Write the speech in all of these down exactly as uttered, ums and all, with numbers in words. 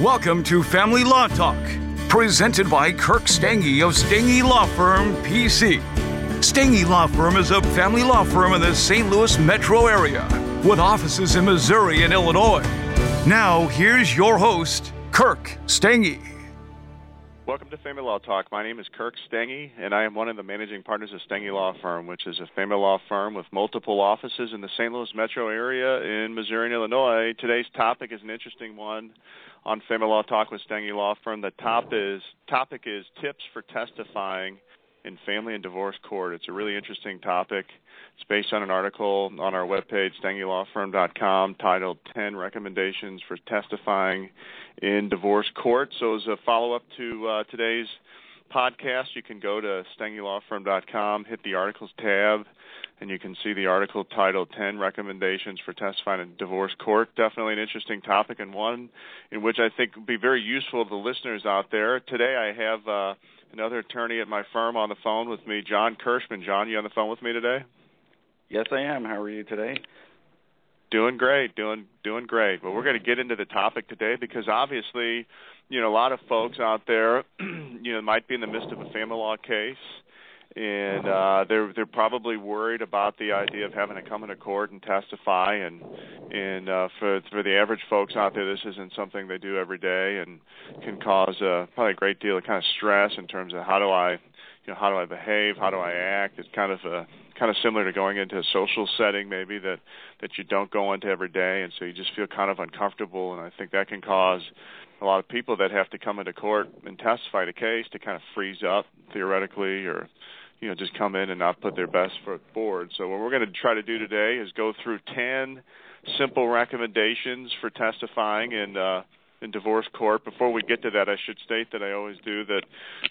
Welcome to Family Law Talk, presented by Kirk Stange of Stange Law Firm, P C. Stange Law Firm is a family law firm in the Saint Louis metro area, with offices in Missouri and Illinois. Now, here's your host, Kirk Stange. Welcome to Family Law Talk. My name is Kirk Stange, and I am one of the managing partners of Stange Law Firm, which is a family law firm with multiple offices in the Saint Louis metro area in Missouri and Illinois. Today's topic is an interesting one on Family Law Talk with Stange Law Firm. The top is, topic is tips for testifying in family and divorce court. It's a really interesting topic. It's based on an article on our webpage, stange law firm dot com, titled ten Recommendations for Testifying in Divorce Court. So as a follow-up to uh, today's podcast, you can go to stange law firm dot com, hit the Articles tab, and you can see the article titled ten Recommendations for Testifying in Divorce Court. Definitely an interesting topic, and one in which I think would be very useful to the listeners out there. Today I have uh, another attorney at my firm on the phone with me, John Kershman. John, you on the phone with me today? Yes, I am. How are you today? Doing great, doing doing great. Well, we're going to get into the topic today because obviously, you know, a lot of folks out there, you know, might be in the midst of a family law case, and uh, they're they're probably worried about the idea of having to come into court and testify. And and uh, for for the average folks out there, this isn't something they do every day, and can cause uh, probably a great deal of kind of stress in terms of how do I, you know, how do I behave, how do I act. It's kind of a kind of similar to going into a social setting maybe that, that you don't go into every day, and so you just feel kind of uncomfortable, and I think that can cause a lot of people that have to come into court and testify to case to kind of freeze up theoretically, or, you know, just come in and not put their best foot forward. So what we're going to try to do today is go through ten simple recommendations for testifying in uh, in divorce court. Before we get to that, I should state that I always do that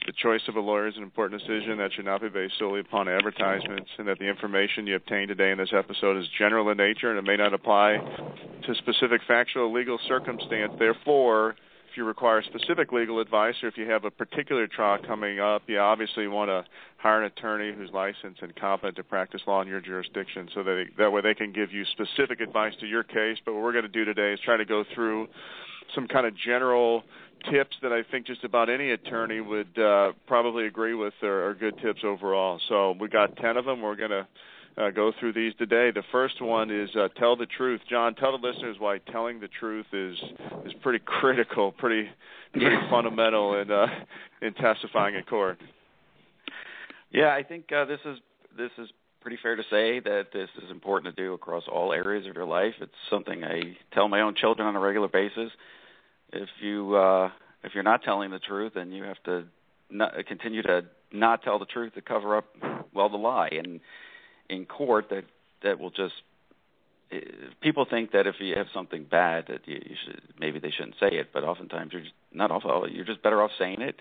the choice of a lawyer is an important decision that should not be based solely upon advertisements, and that the information you obtain today in this episode is general in nature and it may not apply to specific factual or legal circumstance. Therefore, if you require specific legal advice, or if you have a particular trial coming up, you obviously want to hire an attorney who's licensed and competent to practice law in your jurisdiction, so that that way they can give you specific advice to your case. But what we're going to do today is try to go through some kind of general tips that I think just about any attorney would uh, probably agree with are, are good tips overall. So we got ten of them. We're going to uh, go through these today. The first one is uh, tell the truth. John, tell the listeners why telling the truth is is pretty critical, pretty pretty fundamental in uh, in testifying in court. Yeah, I think uh, this is this is pretty fair to say that this is important to do across all areas of your life. It's something I tell my own children on a regular basis. If you uh, if you're not telling the truth, then you have to not, continue to not tell the truth to cover up, well, the lie. And in court, that that will just people think that if you have something bad that you, you should maybe they shouldn't say it, but oftentimes you're just, not awful. You're just better off saying it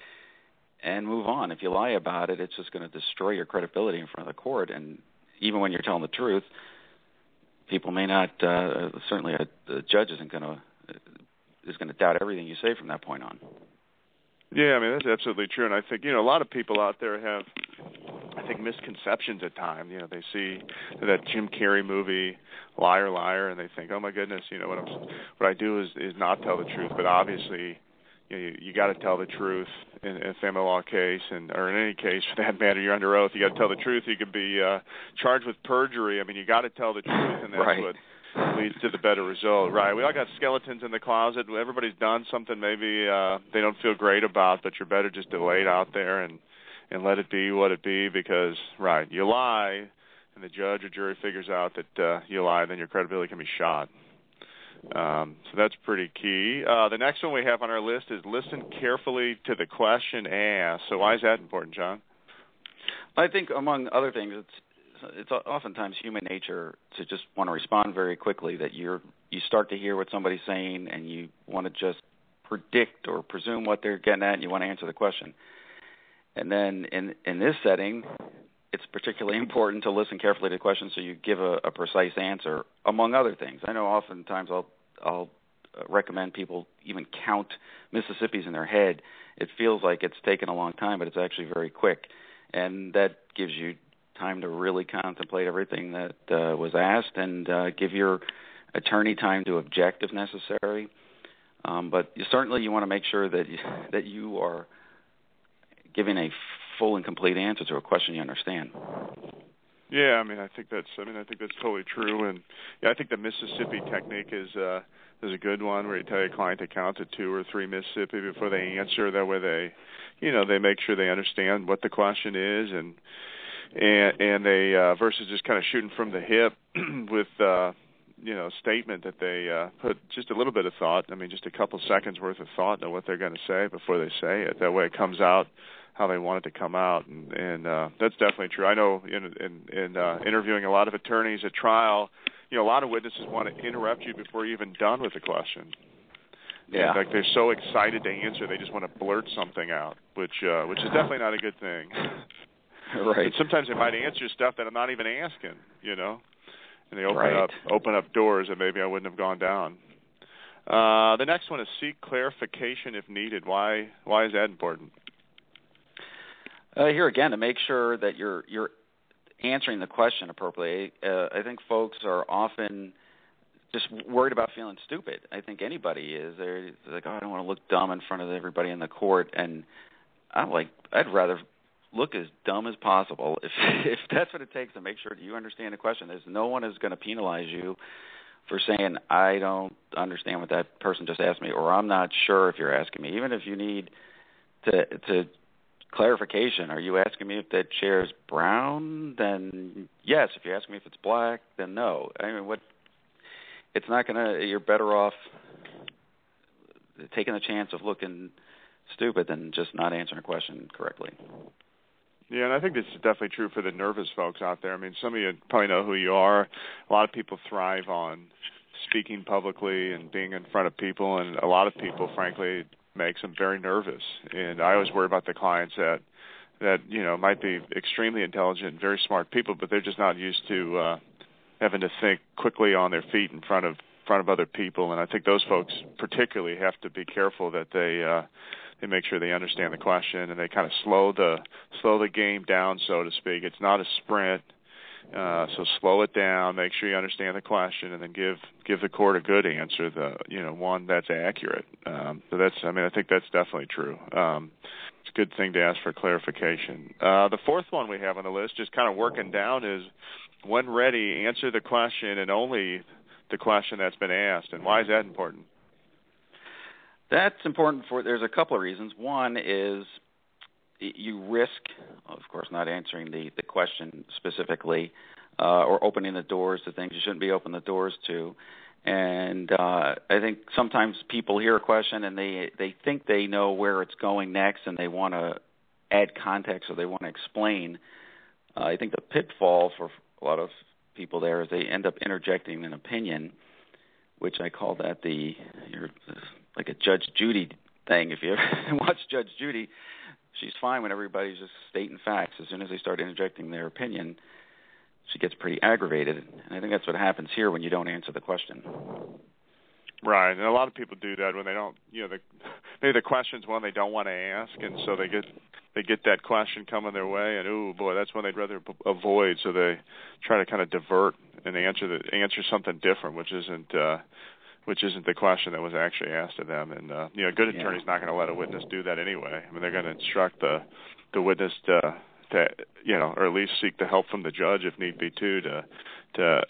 and move on. If you lie about it, it's just going to destroy your credibility in front of the court. And even when you're telling the truth, people may not, uh, certainly a, the judge isn't going to, is going to doubt everything you say from that point on. Yeah, I mean, that's absolutely true. And I think, you know, a lot of people out there have, I think, misconceptions at times. You know, they see that Jim Carrey movie, Liar, Liar, and they think, oh my goodness, you know, what, I'm, what I do is, is not tell the truth. But obviously, you know, you, you got to tell the truth in, in a family law case, and or in any case for that matter. You're under oath. You got to tell the truth. You could be uh, charged with perjury. I mean, you got to tell the truth, and that's right. What leads to the better result. Right. We all got skeletons in the closet. Everybody's done something maybe uh, they don't feel great about, but you're better just to lay it out there and, and let it be what it be, because, right, you lie, and the judge or jury figures out that uh, you lie, then your credibility can be shot. Um, so that's pretty key. Uh, the next one we have on our list is listen carefully to the question asked. So why is that important, John? I think, among other things, it's it's oftentimes human nature to just want to respond very quickly, that you're you start to hear what somebody's saying and you want to just predict or presume what they're getting at, and you want to answer the question. And then in, in this setting, it's particularly important to listen carefully to questions so you give a, a precise answer, among other things. I know oftentimes I'll, I'll recommend people even count Mississippis in their head. It feels like it's taken a long time, but it's actually very quick, and that gives you time to really contemplate everything that uh, was asked, and uh, give your attorney time to object if necessary. Um, but you, certainly you want to make sure that you, that you are giving a full and complete answer to a question you understand. Yeah, I mean, I think that's, I mean, I think that's totally true, and yeah, I think the Mississippi technique is uh, is a good one, where you tell your client to count to two or three Mississippi before they answer. That way, they, you know, they make sure they understand what the question is, and and and they uh, versus just kind of shooting from the hip with uh, you know, statement that they uh, put just a little bit of thought. I mean, just a couple seconds worth of thought into what they're going to say before they say it. That way, it comes out how they want it to come out, and, and uh, that's definitely true. I know in, in, in uh, interviewing a lot of attorneys at trial, you know, a lot of witnesses want to interrupt you before you're even done with the question. Yeah. In fact, they're so excited to answer, they just want to blurt something out, which uh, which is definitely not a good thing. Right. But sometimes they might answer stuff that I'm not even asking, you know, and they open right. up open up doors that maybe I wouldn't have gone down. Uh, the next one is seek clarification if needed. Why why is that important? Uh, here again, to make sure that you're you're answering the question appropriately. Uh, I think folks are often just worried about feeling stupid. I think anybody is. They're like, oh, I don't want to look dumb in front of everybody in the court. And I'm like, I'd rather look as dumb as possible if if that's what it takes to make sure that you understand the question. There's no one is going to penalize you for saying, I don't understand what that person just asked me, or I'm not sure if you're asking me. Even if you need to to clarification, are you asking me if that chair is brown? Then yes. If you're asking me if it's black, then no. I mean, what? It's not gonna. You're better off taking the chance of looking stupid than just not answering a question correctly. Yeah, and I think this is definitely true for the nervous folks out there. I mean, some of you probably know who you are. A lot of people thrive on speaking publicly and being in front of people, and a lot of people, frankly, makes them very nervous. And I always worry about the clients that, that you know, might be extremely intelligent, very smart people, but they're just not used to uh, having to think quickly on their feet in front of front of other people. And I think those folks particularly have to be careful that they uh, they make sure they understand the question, and they kind of slow the slow the game down, so to speak. It's not a sprint. Uh, so slow it down, make sure you understand the question, and then give give the court a good answer, the you know one that's accurate. Um, so that's, I mean, I think that's definitely true. Um, it's a good thing to ask for clarification. Uh, the fourth one we have on the list, just kind of working down, is when ready, answer the question and only the question that's been asked. And why is that important? That's important for, there's a couple of reasons. One is, you risk, of course, not answering the, the question specifically, uh, or opening the doors to things you shouldn't be opening the doors to. And uh, I think sometimes people hear a question and they, they think they know where it's going next, and they want to add context or they want to explain. Uh, I think the pitfall for a lot of people there is they end up interjecting an opinion, which I call that the you're like a Judge Judy thing. If you ever watch Judge Judy, she's fine when everybody's just stating facts. As soon as they start interjecting their opinion, she gets pretty aggravated. And I think that's what happens here when you don't answer the question. Right, and a lot of people do that when they don't, you know, the, maybe the question's one they don't want to ask, and so they get they get that question coming their way, and oh boy, that's one they'd rather avoid. So they try to kind of divert and answer the answer something different, which isn't. Uh, Which isn't the question that was actually asked of them, and uh, you know, a good attorney's yeah. not going to let a witness do that anyway. I mean, they're going to instruct the the witness to, to, you know, or at least seek the help from the judge if need be too, to to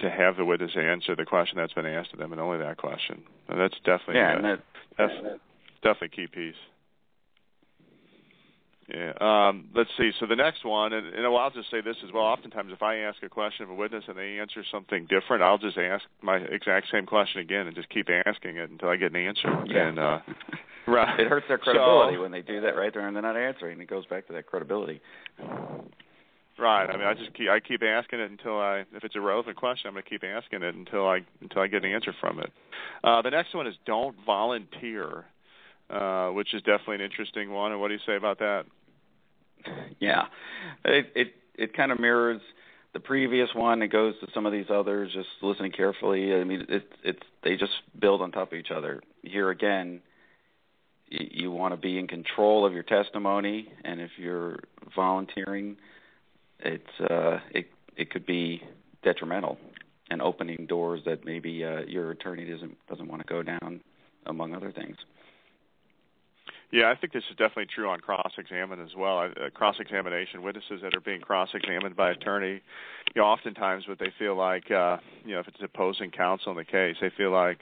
to have the witness answer the question that's been asked of them, and only that question. And that's definitely yeah, uh, and that, that's yeah, definitely a key piece. Yeah. Um, let's see. So the next one, and, and I'll just say this as well. Oftentimes, if I ask a question of a witness and they answer something different, I'll just ask my exact same question again and just keep asking it until I get an answer. Yeah. And, uh, right. It hurts their credibility so, when they do that right there and they're not answering. It goes back to that credibility. Right. I mean, I just keep I keep asking it until I, if it's a relevant question, I'm going to keep asking it until I until I get an answer from it. Uh, the next one is don't volunteer, uh, which is definitely an interesting one. And what do you say about that? Yeah, it it, it kind of mirrors the previous one. It goes to some of these others, just listening carefully. I mean, it's it's they just build on top of each other. Here again, you, you want to be in control of your testimony, and if you're volunteering, it's uh, it it could be detrimental and opening doors that maybe uh, your attorney doesn't doesn't want to go down among other things. Yeah, I think this is definitely true on cross-examine as well. Uh, cross-examination, witnesses that are being cross-examined by attorney, you know, oftentimes what they feel like, uh, you know, if it's opposing counsel in the case, they feel like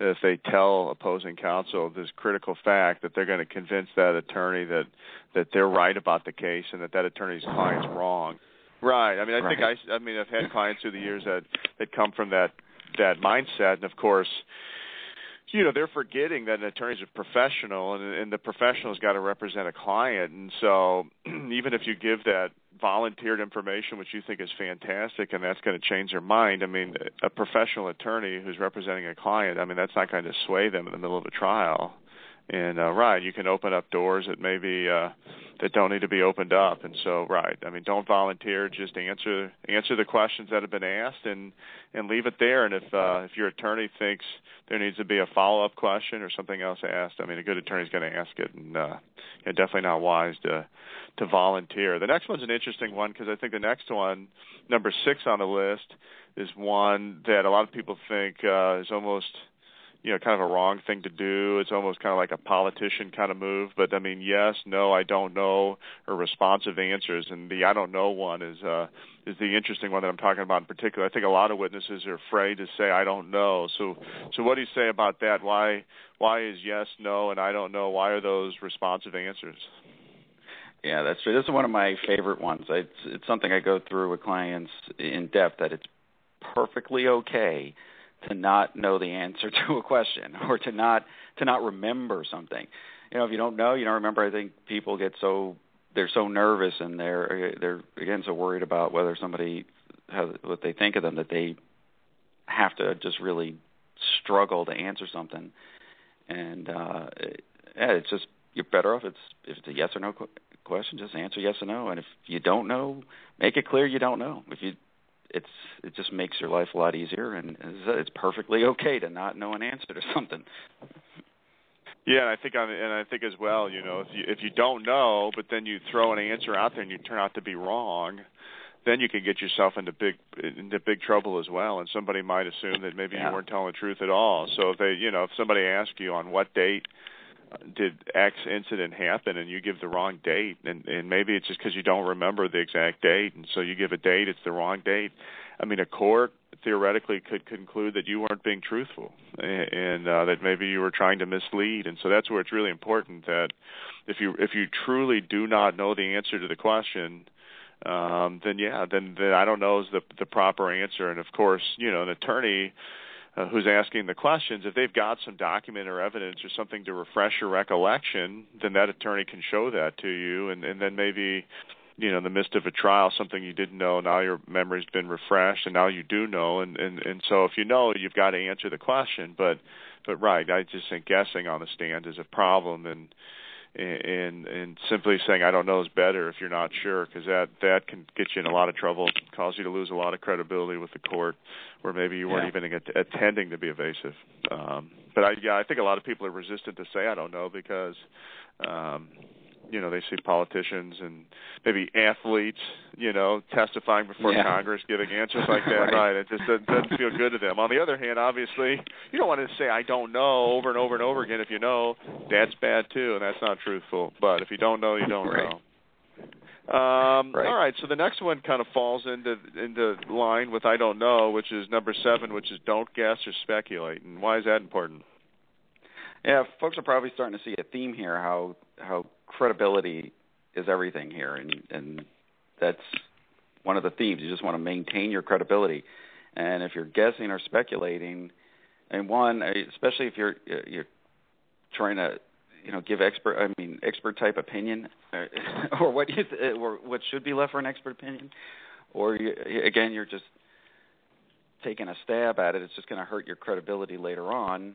if they tell opposing counsel this critical fact that they're going to convince that attorney that, that they're right about the case and that that attorney's client's wrong. Right. I mean, I right. think I, I mean, I've had clients through the years that, that come from that, that mindset, and of course, you know, they're forgetting that an attorney's a professional, and, and the professional's got to represent a client. And so even if you give that volunteered information, which you think is fantastic, and that's going to change their mind, I mean, a professional attorney who's representing a client, I mean, that's not going to sway them in the middle of a trial. And, uh, right, you can open up doors that maybe uh, that don't need to be opened up. And so, right, I mean, don't volunteer. Just answer answer the questions that have been asked and, and leave it there. And if uh, if your attorney thinks there needs to be a follow-up question or something else asked, I mean, a good attorney's going to ask it. And uh, yeah, definitely not wise to to volunteer. The next one's an interesting one because I think the next one, number six on the list, is one that a lot of people think uh, is almost – you know, kind of a wrong thing to do. It's almost kind of like a politician kind of move. But, I mean, yes, no, I don't know, or responsive answers. And the I don't know one is uh, is the interesting one that I'm talking about in particular. I think a lot of witnesses are afraid to say I don't know. So so what do you say about that? Why why is yes, no, and I don't know? Why are those responsive answers? Yeah, that's true. This is one of my favorite ones. It's, it's something I go through with clients in depth, that it's perfectly okay to not know the answer to a question, or to not to not remember something. You know, if you don't know, you don't remember. I think people get so they're so nervous, and they're they're again so worried about whether somebody has what they think of them, that they have to just really struggle to answer something. And uh, it, yeah, it's just you're better off. It's if it's a yes or no qu- question, just answer yes or no. And if you don't know, make it clear you don't know. If you It's it just makes your life a lot easier, and it's perfectly okay to not know an answer to something. Yeah, and I think I'm, and I think as well, you know, if you, if you don't know, but then you throw an answer out there and you turn out to be wrong, then you can get yourself into big into big trouble as well. And somebody might assume that maybe yeah. you weren't telling the truth at all. So if they, you know, if somebody asks you on what date did X incident happen, and you give the wrong date, and, and maybe it's just because you don't remember the exact date, and so you give a date, it's the wrong date. I mean, a court theoretically could conclude that you weren't being truthful, and, and uh, that maybe you were trying to mislead. And so that's where it's really important that if you if you truly do not know the answer to the question, um, then yeah, then, then I don't know is the the proper answer. And of course, you know, an attorney Uh, who's asking the questions, if they've got some document or evidence or something to refresh your recollection, then that attorney can show that to you. And, and then maybe, you know, in the midst of a trial, something you didn't know, now your memory's been refreshed and now you do know. And, and, and so if you know, you've got to answer the question. But, but right, I just think guessing on the stand is a problem. And and and simply saying I don't know is better if you're not sure, because that, that can get you in a lot of trouble, cause you to lose a lot of credibility with the court, where maybe you weren't yeah. even att- attending to be evasive. Um, but I, yeah, I think a lot of people are resistant to say I don't know because, um, you know, they see politicians and maybe athletes, you know, testifying before yeah. Congress, giving answers like that. right. right, it just doesn't, doesn't feel good to them. On the other hand, obviously, you don't want to say I don't know over and over and over again. If you know, that's bad too, and that's not truthful. But if you don't know, you don't right. know. Um, right. All right, so the next one kind of falls into into line with I don't know, which is number seven, which is don't guess or speculate. And why is that important? Yeah, folks are probably starting to see a theme here, how how credibility is everything here, and, and that's one of the themes. You just want to maintain your credibility. And if you're guessing or speculating, and one, especially if you're you're trying to, you know, give expert, I mean, expert type opinion, or, or what you th- or what should be left for an expert opinion, or you, again, you're just taking a stab at it. It's just going to hurt your credibility later on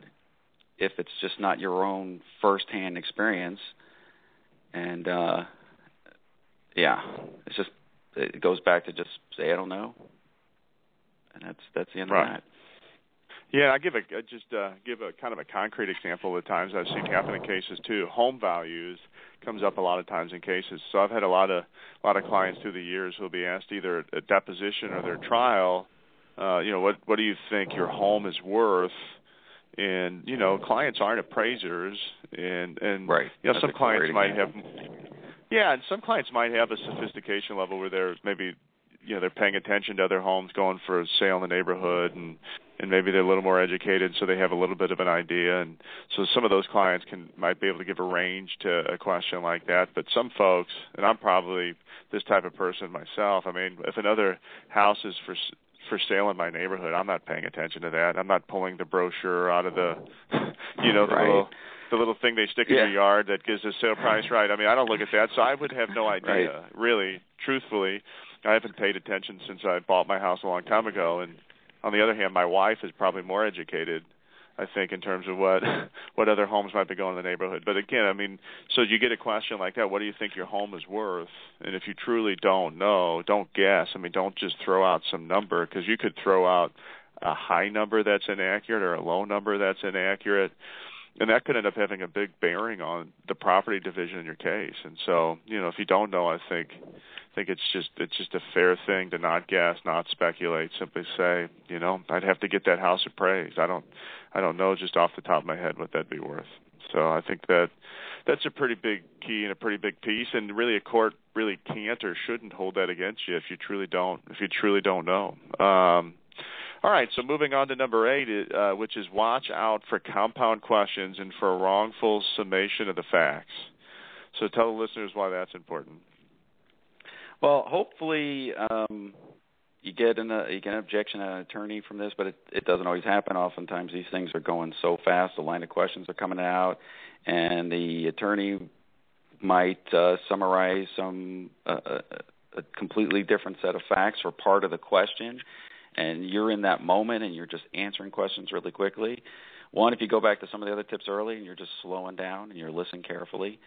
if it's just not your own firsthand experience. And, uh, yeah, it's just it goes back to just say I don't know, and that's that's the end right. of that. Yeah, I give a just uh, give a kind of a concrete example of the times I've seen happen in cases too. Home values comes up a lot of times in cases, so I've had a lot of a lot of clients through the years who'll be asked either at a deposition or their trial, uh, you know, what what do you think your home is worth? And, you know, clients aren't appraisers, and, and right. you know, That's some clients might have – yeah, and some clients might have a sophistication level where they're maybe – you know, they're paying attention to other homes going for a sale in the neighborhood, and, and maybe they're a little more educated, so they have a little bit of an idea. And so some of those clients can might be able to give a range to a question like that. But some folks, and I'm probably this type of person myself, I mean, if another house is for for sale in my neighborhood, I'm not paying attention to that. I'm not pulling the brochure out of the, you know, the right. little the little thing they stick yeah. in your yard that gives the sale price right. I mean, I don't look at that, so I would have no idea, right. really, truthfully. I haven't paid attention since I bought my house a long time ago. And on the other hand, my wife is probably more educated, I think, in terms of what what other homes might be going in the neighborhood. But again, I mean, so you get a question like that, what do you think your home is worth? And if you truly don't know, don't guess. I mean, don't just throw out some number, because you could throw out a high number that's inaccurate or a low number that's inaccurate. And that could end up having a big bearing on the property division in your case. And so, you know, if you don't know, I think I think it's just it's just a fair thing to not guess, not speculate, simply say, you know, I'd have to get that house appraised. I don't I don't know just off the top of my head what that'd be worth. So I think that that's a pretty big key and a pretty big piece, and really a court really can't or shouldn't hold that against you if you truly don't if you truly don't know. Um All right, so moving on to number eight, uh, which is watch out for compound questions and for a wrongful summation of the facts. So tell the listeners why that's important. Well, hopefully um, you get an uh, you get an objection at an attorney from this, but it, it doesn't always happen. Oftentimes these things are going so fast, the line of questions are coming out, and the attorney might uh, summarize some uh, a completely different set of facts or part of the question. And you're in that moment, and you're just answering questions really quickly. One, if you go back to some of the other tips early, and you're just slowing down and you're listening carefully,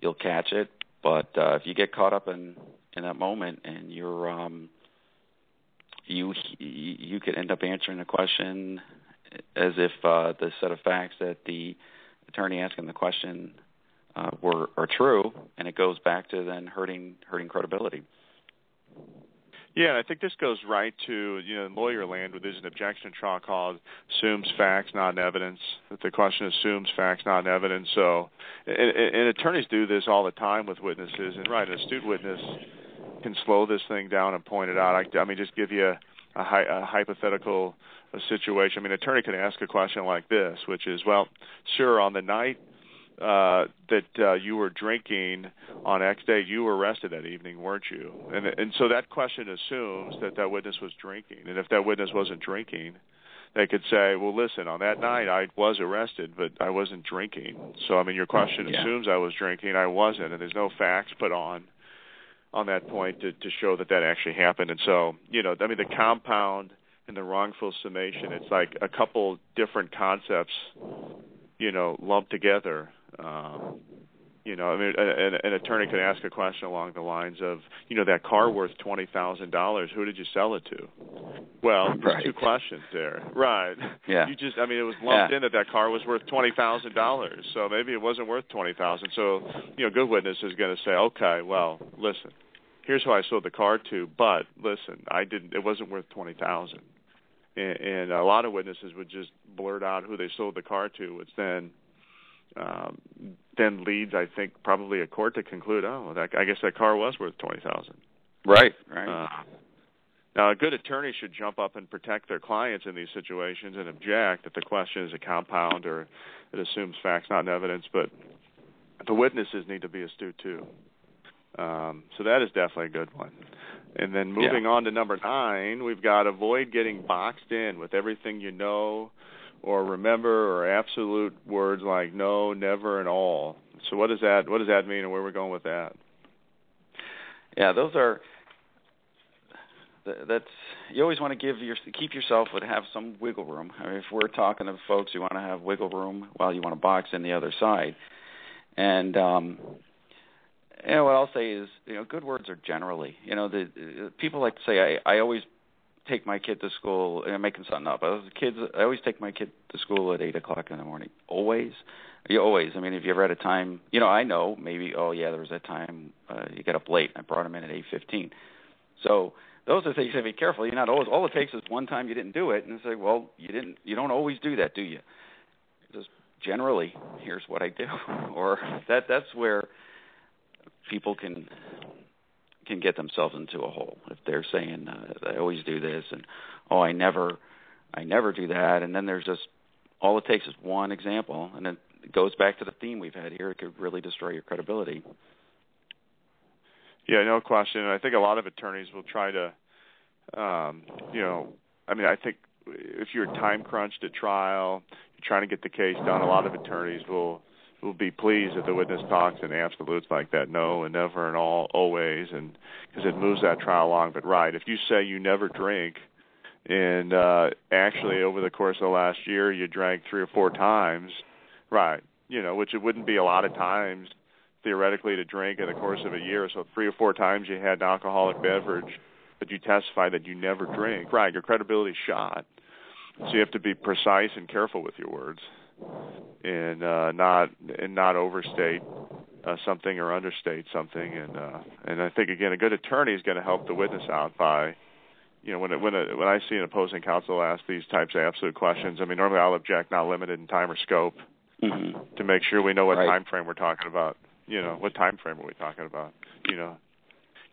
you'll catch it. But uh, if you get caught up in, in that moment, and you're um, you you could end up answering the question as if uh, the set of facts that the attorney asking the question uh, were are true, and it goes back to then hurting hurting credibility. Yeah, and I think this goes right to, you know, in lawyer land, where there's an objection trial called assumes facts, not evidence, that the question assumes facts, not evidence. So, and, and attorneys do this all the time with witnesses, and right, an astute witness can slow this thing down and point it out. I, I mean, just give you a, a, hi, a hypothetical a situation. I mean, an attorney can ask a question like this, which is, well, sir, on the night Uh, that uh, you were drinking on X day, you were arrested that evening, weren't you? And and so that question assumes that that witness was drinking. And if that witness wasn't drinking, they could say, well, listen, on that night I was arrested, but I wasn't drinking. So, I mean, your question yeah. assumes I was drinking. I wasn't. And there's no facts put on on that point to, to show that that actually happened. And so, you know, I mean, the compound and the wrongful summation, it's like a couple different concepts, you know, lumped together. Um, you know, I mean, an, an attorney could ask a question along the lines of, you know, that car worth twenty thousand dollars, who did you sell it to? Well, right. there's two questions there. Right. Yeah. You just, I mean, it was lumped yeah. in that that car was worth twenty thousand dollars, so maybe it wasn't worth twenty thousand dollars. So, you know, good witness is going to say, okay, well, listen, here's who I sold the car to, but listen, I didn't, it wasn't worth twenty thousand dollars. And, and a lot of witnesses would just blurt out who they sold the car to, which then Um, then leads, I think, probably a court to conclude, oh, well, that, I guess that car was worth twenty thousand dollars. Right, right. Uh, now, a good attorney should jump up and protect their clients in these situations and object that the question is a compound or it assumes facts, not evidence, but the witnesses need to be astute, too. Um, so that is definitely a good one. And then moving yeah. on to number nine, we've got avoid getting boxed in with everything you know or remember, or absolute words like no, never, and all. So what does that what does that mean, and where are we going with that? Yeah, those are that's you always want to give your keep yourself would have some wiggle room. I mean, if we're talking to folks, you want to have wiggle room while you want to box in the other side. And um, you know, what I'll say is, you know, good words are generally, you know, the people like to say I, I always. take my kid to school, and I'm making something up. I, was kids, I always take my kid to school at eight o'clock in the morning. Always? You always. I mean, if you ever had a time, you know, I know maybe, oh, yeah, there was that time uh, you got up late, and I brought him in at eight fifteen. So those are things you have to be careful. You're not always. All it takes is one time you didn't do it, and it's like, well, you didn't. You don't always do that, do you? generally, here's what I do, or that that's where people can can get themselves into a hole. If they're saying, uh, I always do this, and oh, I never, I never do that, and then there's just all it takes is one example, and then it goes back to the theme we've had here. It could really destroy your credibility. Yeah, no question. And I think a lot of attorneys will try to, um, you know, I mean, I think if you're time crunched at trial, you're trying to get the case done, a lot of attorneys will will be pleased that the witness talks in absolutes like that, no and never and all, always, and because it moves that trial along. But right, if you say you never drink, and uh, actually over the course of the last year you drank three or four times, right, you know, which it wouldn't be a lot of times theoretically to drink in the course of a year, so three or four times you had an alcoholic beverage, but you testify that you never drink, right, your credibility is shot. So you have to be precise and careful with your words, and uh, not and not overstate uh, something or understate something. And uh, and I think again, a good attorney is going to help the witness out by, you know, when it, when a, when I see an opposing counsel ask these types of absolute questions, I mean, normally I'll object not limited in time or scope, mm-hmm. to make sure we know what right. time frame we're talking about. You know, what time frame are we talking about? You know,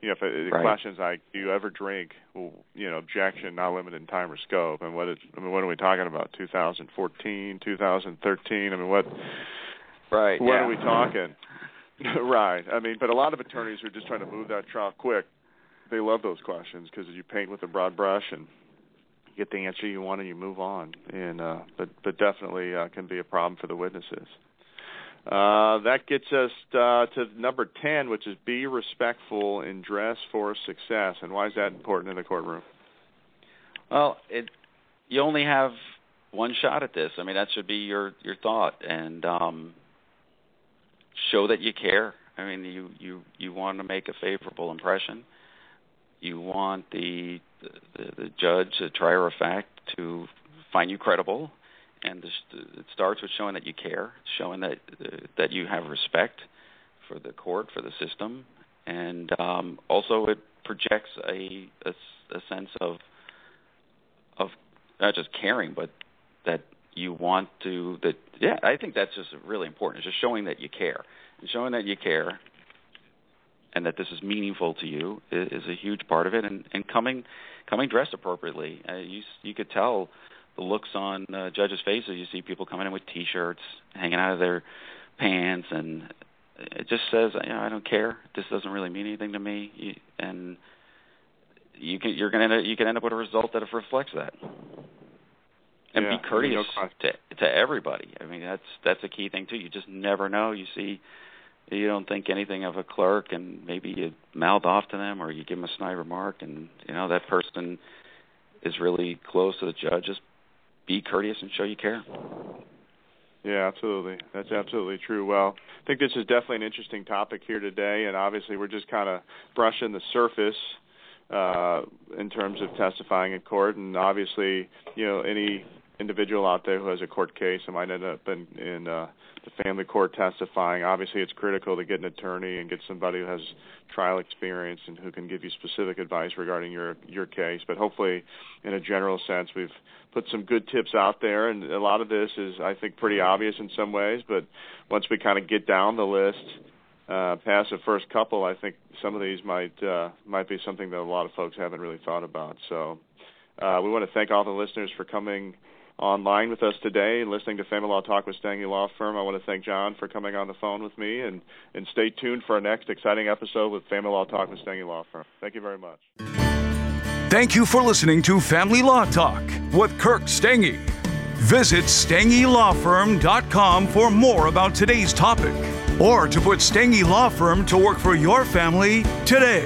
you know, if the right. questions like, do you ever drink, well, you know, objection, not limited in time or scope, and what is, I mean, what are we talking about, two thousand fourteen, two thousand thirteen, I mean, what, right, what yeah. are we talking? Right, I mean, but a lot of attorneys are just trying to move that trial quick. They love those questions because you paint with a broad brush and you get the answer you want and you move on, and uh, but, but definitely uh, can be a problem for the witnesses. Uh, that gets us uh, to number ten, which is be respectful and dress for success. And why is that important in the courtroom? Well, it, you only have one shot at this. I mean, that should be your, your thought, and um, show that you care. I mean, you, you, you want to make a favorable impression. You want the, the, the judge, the trier of fact, to find you credible. And it starts with showing that you care, showing that uh, that you have respect for the court, for the system, and um, also it projects a, a, a sense of of not just caring, but that you want to. That yeah, I think that's just really important. It's just showing that you care, and showing that you care, and that this is meaningful to you is, is a huge part of it. And, and coming coming dressed appropriately, uh, you you could tell. The looks on uh, judges' faces, you see people coming in with T-shirts, hanging out of their pants, and it just says, you know, I don't care. This doesn't really mean anything to me. You, and you can, you're going to you can end up with a result that reflects that. And yeah, be courteous no to, to everybody. I mean, that's that's a key thing too. You just never know. You see, you don't think anything of a clerk, and maybe you mouth off to them, or you give them a snide remark, and you know that person is really close to the judge. Just be courteous and show you care. Yeah, absolutely. That's absolutely true. Well, I think this is definitely an interesting topic here today, and obviously we're just kind of brushing the surface uh, in terms of testifying in court, and obviously, you know, any individual out there who has a court case and might end up in, in uh, the family court testifying, obviously it's critical to get an attorney and get somebody who has trial experience and who can give you specific advice regarding your, your case. But hopefully, in a general sense, we've put some good tips out there, and a lot of this is, I think, pretty obvious in some ways, but once we kind of get down the list, uh, past the first couple, I think some of these might, uh, might be something that a lot of folks haven't really thought about. So uh, we want to thank all the listeners for coming online with us today and listening to Family Law Talk with Stange Law Firm. I want to thank John for coming on the phone with me, and, and stay tuned for our next exciting episode with Family Law Talk with Stange Law Firm. Thank you very much. Thank you for listening to Family Law Talk with Kirk Stange. Visit stange law firm dot com for more about today's topic, or to put Stange Law Firm to work for your family today.